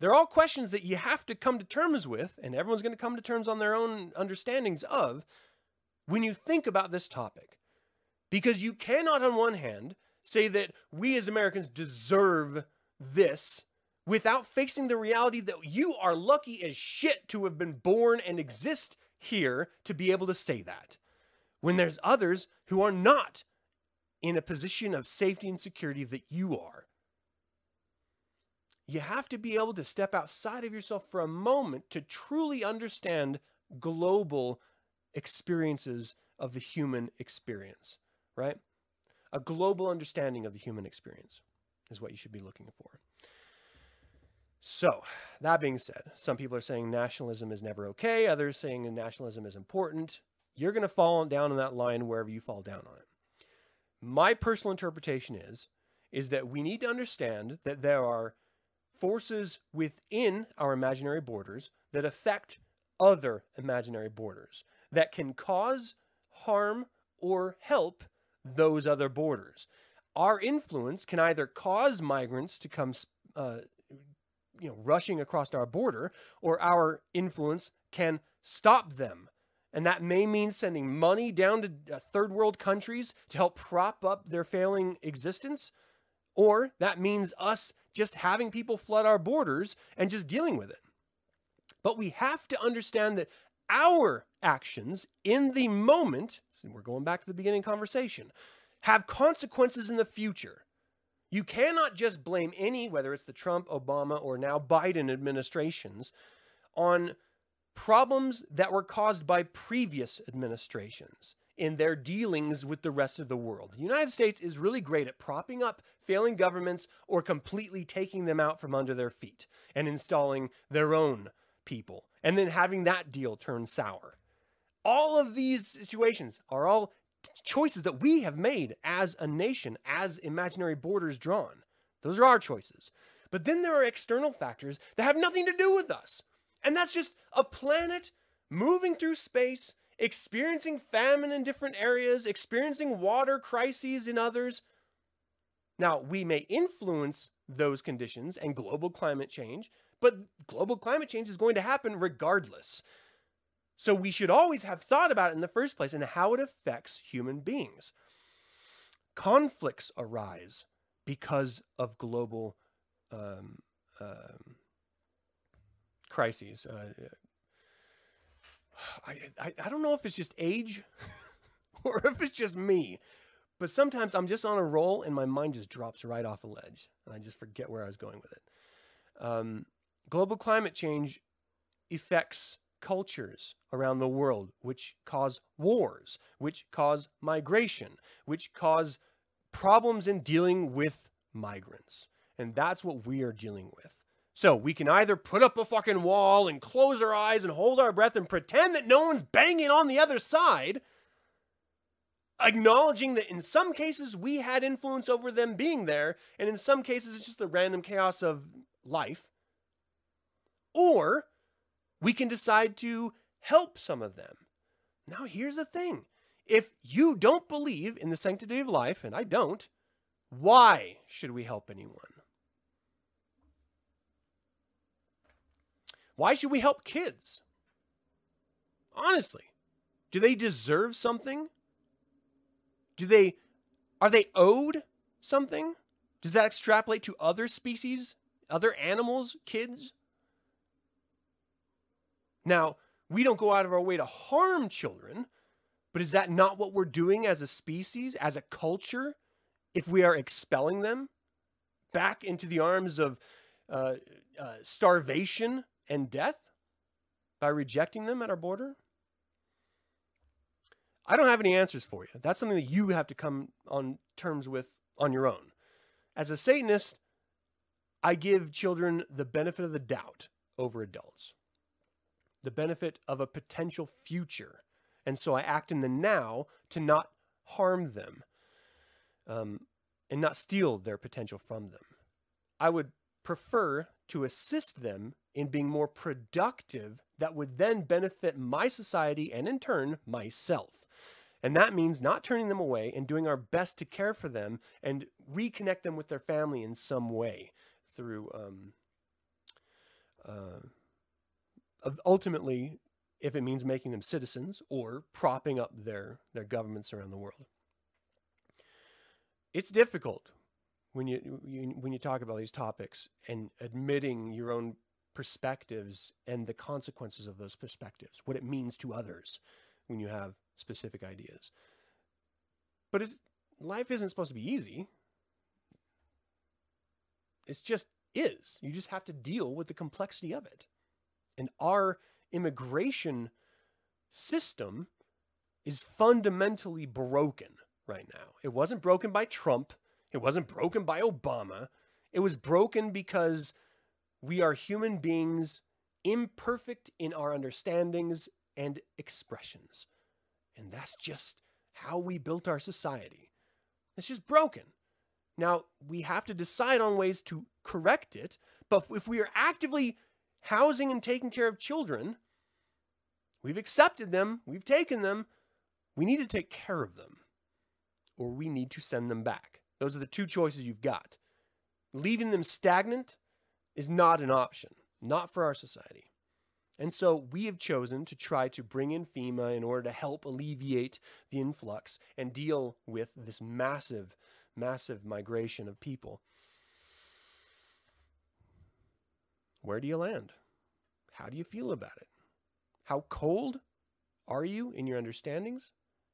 They're all questions that you have to come to terms with, and everyone's going to come to terms on their own understandings of when you think about this topic. Because you cannot, on one hand, say that we as Americans deserve this without facing the reality that you are lucky as shit to have been born and exist here to be able to say that, when there's others who are not in a position of safety and security that you are. You have to be able to step outside of yourself for a moment to truly understand global experiences of the human experience, right? A global understanding of the human experience is what you should be looking for. So, that being said, some people are saying nationalism is never okay. Others saying nationalism is important. You're going to fall down on that line wherever you fall down on it. My personal interpretation is, is that we need to understand that there are forces within our imaginary borders that affect other imaginary borders that can cause harm or help those other borders. Our influence can either cause migrants to come uh, you know, rushing across our border, or our influence can stop them. And that may mean sending money down to third world countries to help prop up their failing existence, or that means us just having people flood our borders and just dealing with it. But we have to understand that our actions in the moment, so we're going back to the beginning conversation, have consequences in the future. You cannot just blame any, whether it's the Trump, Obama, or now Biden administrations, on problems that were caused by previous administrations in their dealings with the rest of the world. The United States is really great at propping up failing governments or completely taking them out from under their feet and installing their own people, and then having that deal turn sour. All of these situations are all choices that we have made as a nation, as imaginary borders drawn. Those are our choices. But then there are external factors that have nothing to do with us. And that's just a planet moving through space, experiencing famine in different areas, experiencing water crises in others. Now, we may influence those conditions and global climate change, but global climate change is going to happen regardless. So we should always have thought about it in the first place and how it affects human beings. Conflicts arise because of global um, um, crises. Uh, I, I, I don't know if it's just age or if it's just me, but sometimes I'm just on a roll and my mind just drops right off a ledge and I just forget where I was going with it. Um, global climate change affects cultures around the world, which cause wars, which cause migration, which cause problems in dealing with migrants. And that's what we are dealing with. So we can either put up a fucking wall and close our eyes and hold our breath and pretend that no one's banging on the other side, acknowledging that in some cases we had influence over them being there, and in some cases it's just the random chaos of life. Or we can decide to help some of them. Now, here's the thing. If you don't believe in the sanctity of life, and I don't, why should we help anyone? Why should we help kids? Honestly, do they deserve something? Do they, are they owed something? Does that extrapolate to other species, other animals, kids? Now, We don't go out of our way to harm children, but is that not what we're doing as a species, as a culture, if we are expelling them back into the arms of uh, uh, starvation and death by rejecting them at our border? I don't have any answers for you. That's something that you have to come on terms with on your own. As a Satanist, I give children the benefit of the doubt over adults, the benefit of a potential future. And so I act in the now to not harm them um, and not steal their potential from them. I would prefer to assist them in being more productive that would then benefit my society and in turn myself. And that means not turning them away and doing our best to care for them and reconnect them with their family in some way through, um, uh, ultimately, if it means making them citizens or propping up their, their governments around the world. It's difficult when you, you, when you talk about these topics and admitting your own perspectives and the consequences of those perspectives, what it means to others when you have specific ideas. But it's, life isn't supposed to be easy. It just is. You just have to deal with the complexity of it. And our immigration system is fundamentally broken right now. It wasn't broken by Trump. It wasn't broken by Obama. It was broken because we are human beings, imperfect in our understandings and expressions. And that's just how we built our society. It's just broken. Now, we have to decide on ways to correct it, but if we are actively housing and taking care of children, we've accepted them, we've taken them, we need to take care of them, or we need to send them back. Those are the two choices you've got. Leaving them stagnant is not an option, not for our society. And so we have chosen to try to bring in FEMA in order to help alleviate the influx and deal with this massive, massive migration of people. Where do you land? How do you feel about it? How cold are you in your understandings?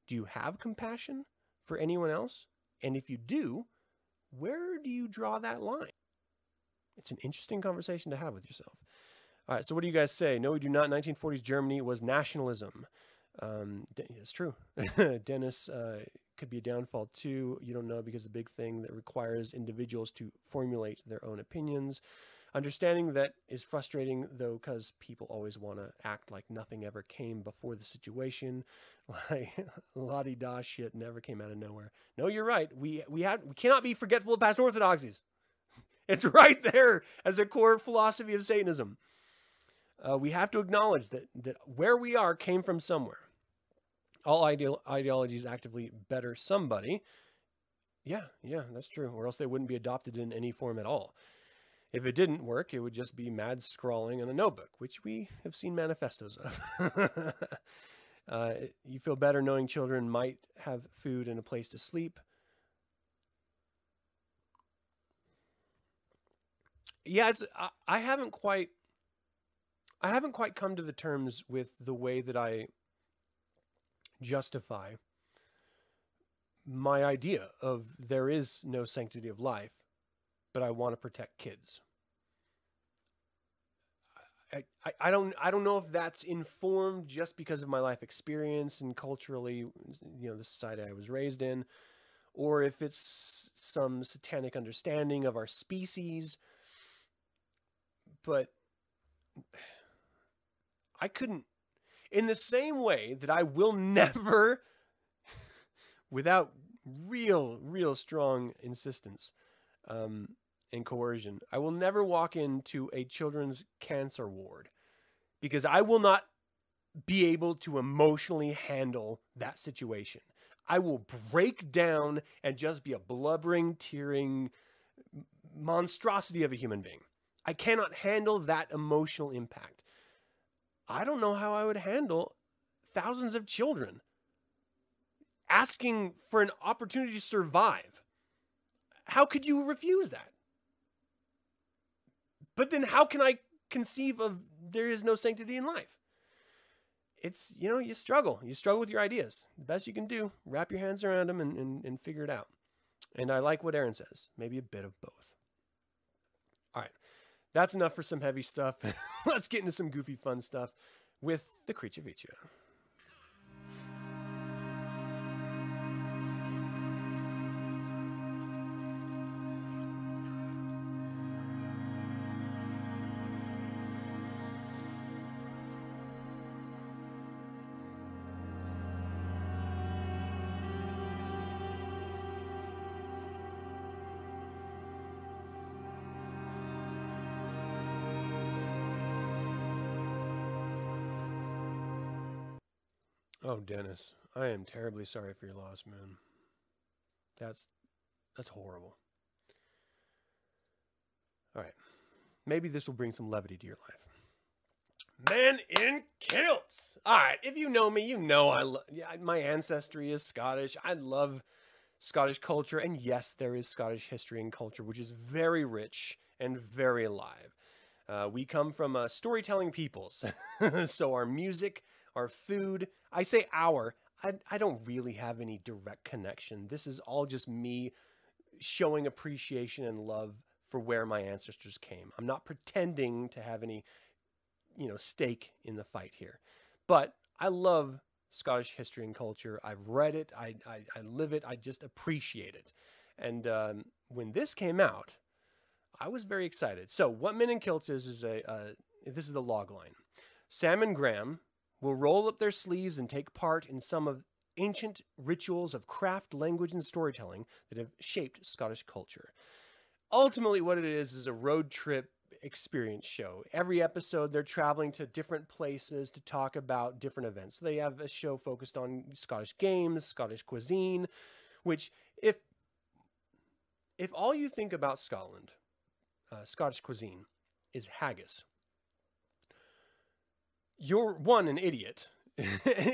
Do you have compassion for anyone else? And if you do, where do you draw that line? It's an interesting conversation to have with yourself. All right, so what do you guys say? No, we do not. nineteen forties Germany was nationalism. Um, it's true. Dennis uh, could be a downfall too. You don't know because the big thing that requires individuals to formulate their own opinions. Understanding that is frustrating though, because people always want to act like nothing ever came before the situation. Like la-di-da shit never came out of nowhere. No, you're right. We we have we cannot be forgetful of past orthodoxies. It's right there as a core philosophy of Satanism. Uh, we have to acknowledge that, that where we are came from somewhere. All ideal ideologies actively better somebody. Yeah, yeah, that's true. Or else they wouldn't be adopted in any form at all. If it didn't work, it would just be mad scrawling in a notebook, which we have seen manifestos of. uh, you feel better knowing children might have food and a place to sleep. Yeah, it's, I, I haven't quite, I haven't quite come to the terms with the way that I justify my idea of there is no sanctity of life, but I want to protect kids. I, I, I don't, I don't know if that's informed just because of my life experience and culturally, you know, the society I was raised in, or if it's some satanic understanding of our species. But I couldn't, in the same way that I will never, without real, real strong insistence um, and coercion, I will never walk into a children's cancer ward because I will not be able to emotionally handle that situation. I will break down and just be a blubbering, tearing monstrosity of a human being. I cannot handle that emotional impact. I don't know how I would handle thousands of children asking for an opportunity to survive. How could you refuse that? But then how can I conceive of there is no sanctity in life? it's, you know, you struggle. You struggle with your ideas. The best you can do, wrap your hands around them and, and, and figure it out. And I like what Aaron says. Maybe a bit of both. All right. That's enough for some heavy stuff. Let's get into some goofy, fun stuff with the Creature Feature. Oh, Dennis, I am terribly sorry for your loss, man. That's, that's horrible. All right. Maybe this will bring some levity to your life. Man in Kilts. All right. If you know me, you know I love, yeah, my ancestry is Scottish. I love Scottish culture. And yes, there is Scottish history and culture, which is very rich and very alive. Uh, we come from a storytelling peoples. So our music, our food, I say our, I, I don't really have any direct connection. This is all just me showing appreciation and love for where my ancestors came. I'm not pretending to have any, you know, stake in the fight here. But I love Scottish history and culture. I've read it. I, I, I live it. I just appreciate it. And um, when this came out, I was very excited. So what Men in Kilts is, is a, uh, this is the log line. Sam and Graham will roll up their sleeves and take part in some of ancient rituals of craft, language, and storytelling that have shaped Scottish culture. Ultimately, what it is is a road trip experience show. Every episode, they're traveling to different places to talk about different events. So they have a show focused on Scottish games, Scottish cuisine, which if, if all you think about Scotland, uh, Scottish cuisine, is haggis, you're, one, an idiot,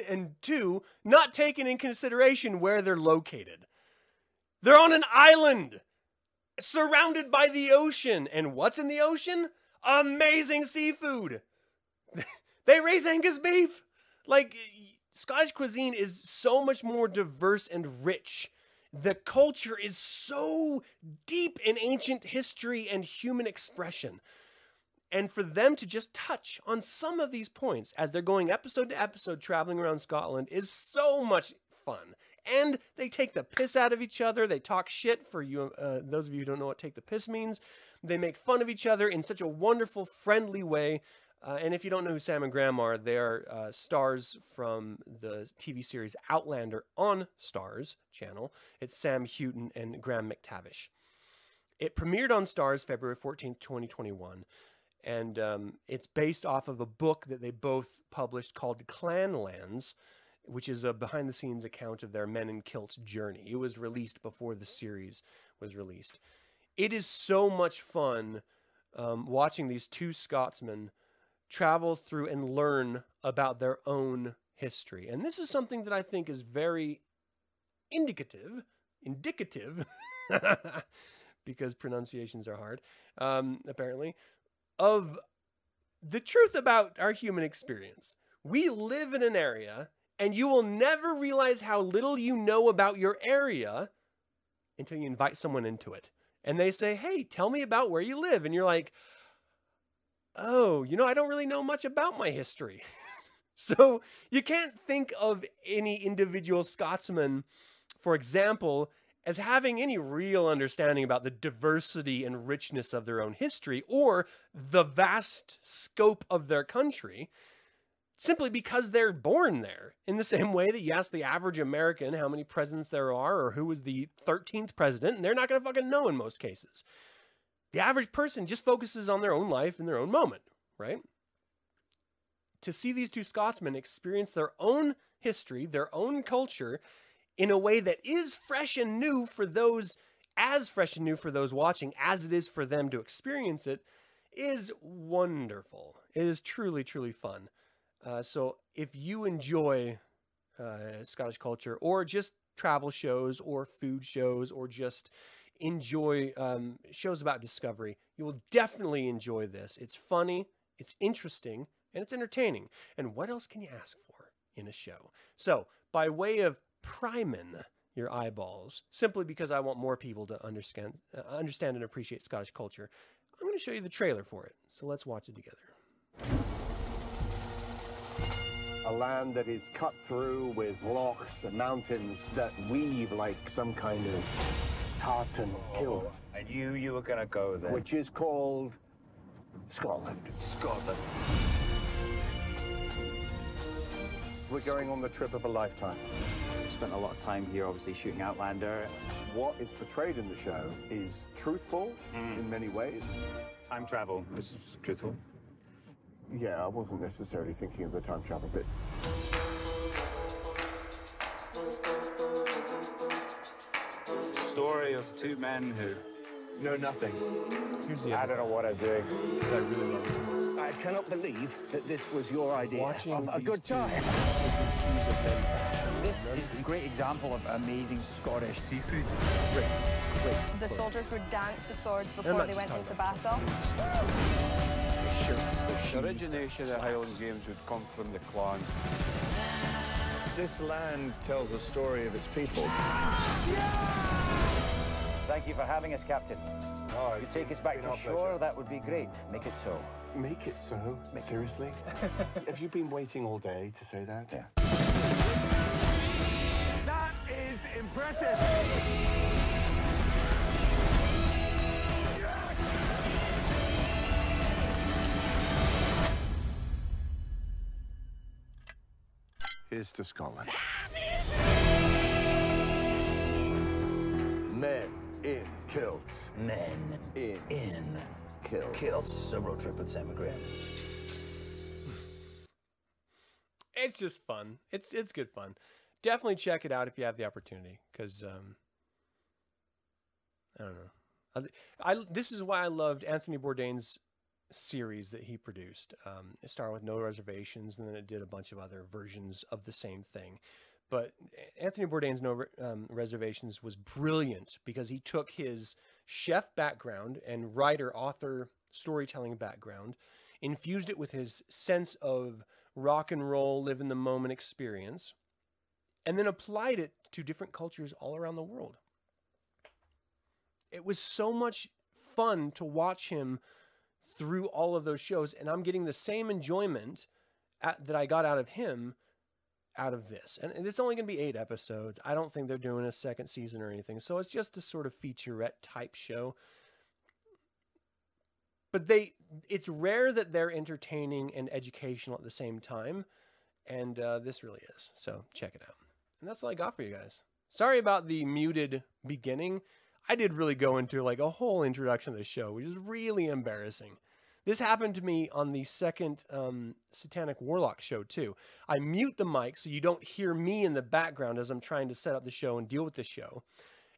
and two, not taking in consideration where they're located. They're on an island, surrounded by the ocean, and what's in the ocean? Amazing seafood! They raise Angus beef! Like, Scottish cuisine is so much more diverse and rich. The culture is so deep in ancient history and human expression. And for them to just touch on some of these points as they're going episode to episode traveling around Scotland is so much fun. And they take the piss out of each other. They talk shit, for you, uh, those of you who don't know what take the piss means. They make fun of each other in such a wonderful, friendly way. Uh, and if you don't know who Sam and Graham are, they are uh, stars from the T V series Outlander on Starz channel. It's Sam Heughan and Graham McTavish. It premiered on Starz February fourteenth, twenty twenty-one. And um, it's based off of a book that they both published called Clanlands, which is a behind-the-scenes account of their Men in Kilts journey. It was released before the series was released. It is so much fun um, watching these two Scotsmen travel through and learn about their own history. And this is something that I think is very indicative, indicative, because pronunciations are hard, um, apparently, of the truth about our human experience. We live in an area, and you will never realize how little you know about your area until you invite someone into it. And they say, hey, tell me about where you live. And you're like, oh, you know, I don't really know much about my history. So you can't think of any individual Scotsman, for example, as having any real understanding about the diversity and richness of their own history or the vast scope of their country, simply because they're born there. In the same way that you ask the average American how many presidents there are or who was the thirteenth president, and they're not going to fucking know in most cases. The average person just focuses on their own life in their own moment, right? To see these two Scotsmen experience their own history, their own culture, in a way that is fresh and new for those, as fresh and new for those watching as it is for them to experience it, is wonderful. It is truly, truly fun. Uh, so if you enjoy uh, Scottish culture or just travel shows or food shows or just enjoy um, shows about discovery, you will definitely enjoy this. It's funny, it's interesting, and it's entertaining. And what else can you ask for? in a show. So by way of priming your eyeballs, simply because I want more people to understand, uh, understand and appreciate Scottish culture, I'm going to show you the trailer for it. So let's watch it together. A land that is cut through with rocks and mountains that weave like some kind of tartan kilt. I knew you were going to go there. Which is called Scotland. Scotland. We're going on the trip of a lifetime. I spent a lot of time here, obviously, shooting Outlander. What is portrayed in the show is truthful mm. in many ways. Time travel is truthful. Yeah, I wasn't necessarily thinking of the time travel bit. Story of two men who know nothing. Here's the I don't know what I'm doing. I really love it. I cannot believe that this was your idea Watching of a good time. This is a great example of amazing Scottish seafood. Great, great. The soldiers would dance the swords before they went into battle. The origination of the Highland Games would come from the clan. This land tells the story of its people. Thank you for having us, Captain. Oh, you take us back to shore, that would be great. Make it so. Make it so? Make Seriously? It. Have you been waiting all day to say that? Yeah. That is impressive! Is to Scotland. Men in kilts. Men in, in kilts. Kilts. A road trip with Sam Heughan. It's just fun. It's it's good fun. Definitely check it out if you have the opportunity. Because um, I don't know. I, I this is why I loved Anthony Bourdain's series that he produced. Um, it started with No Reservations, and then it did a bunch of other versions of the same thing. But Anthony Bourdain's No um, Reservations was brilliant because he took his chef background and writer, author, storytelling background, infused it with his sense of rock and roll, live in the moment experience, and then applied it to different cultures all around the world. It was so much fun to watch him through all of those shows, and I'm getting the same enjoyment at, that I got out of him out of this. And, and it's only going to be eight episodes. I don't think they're doing a second season or anything. So it's just a sort of featurette type show. But they, it's rare that they're entertaining and educational at the same time. And uh, this really is. So check it out. And that's all I got for you guys. Sorry about the muted beginning. I did really go into like a whole introduction to the show, which is really embarrassing. This happened to me on the second um, Satanic Warlock show too. I mute the mic so you don't hear me in the background as I'm trying to set up the show and deal with the show.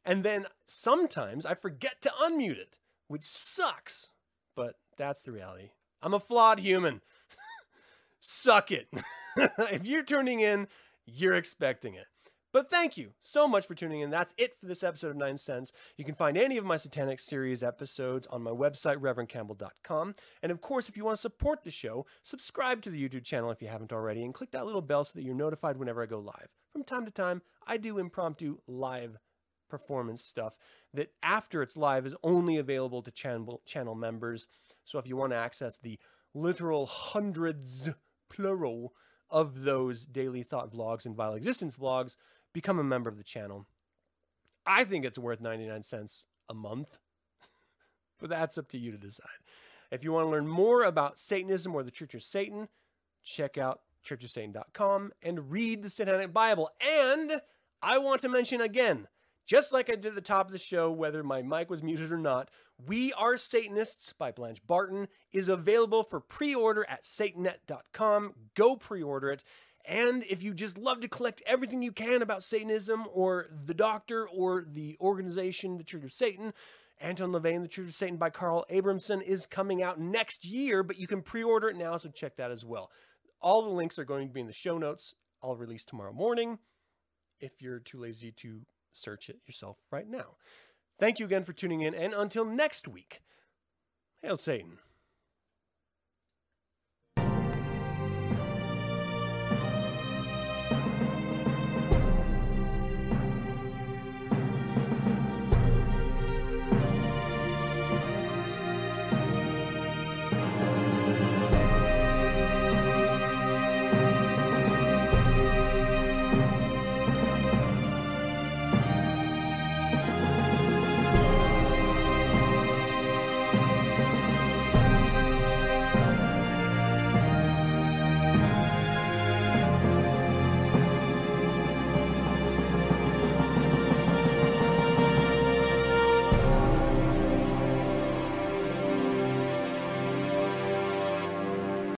And then sometimes I forget to unmute it, which sucks, but that's the reality. I'm a flawed human. Suck it. If you're tuning in, you're expecting it. But thank you so much for tuning in. That's it for this episode of Nine Cents. You can find any of my Satanic Series episodes on my website, reverend campbell dot com. And of course, if you want to support the show, subscribe to the YouTube channel if you haven't already, and click that little bell so that you're notified whenever I go live. From time to time, I do impromptu live performance stuff that after it's live is only available to channel, channel members. So if you want to access the literal hundreds, plural, of those daily thought vlogs and vile existence vlogs, become a member of the channel. I think it's worth ninety-nine cents a month, but that's up to you to decide. If you want to learn more about Satanism or the Church of Satan, check out church of satan dot com and read the Satanic Bible. And I want to mention again, just like I did at the top of the show, whether my mic was muted or not, We Are Satanists by Blanche Barton is available for pre-order at satanet dot com. Go pre-order it. And if you just love to collect everything you can about Satanism or the Doctor or the organization, the Church of Satan, Anton LaVey and the Church of Satan by Carl Abrahamsson is coming out next year, but you can pre-order it now, so check that as well. All the links are going to be in the show notes. I'll release tomorrow morning if you're too lazy to search it yourself right now. Thank you again for tuning in, and until next week, hail Satan.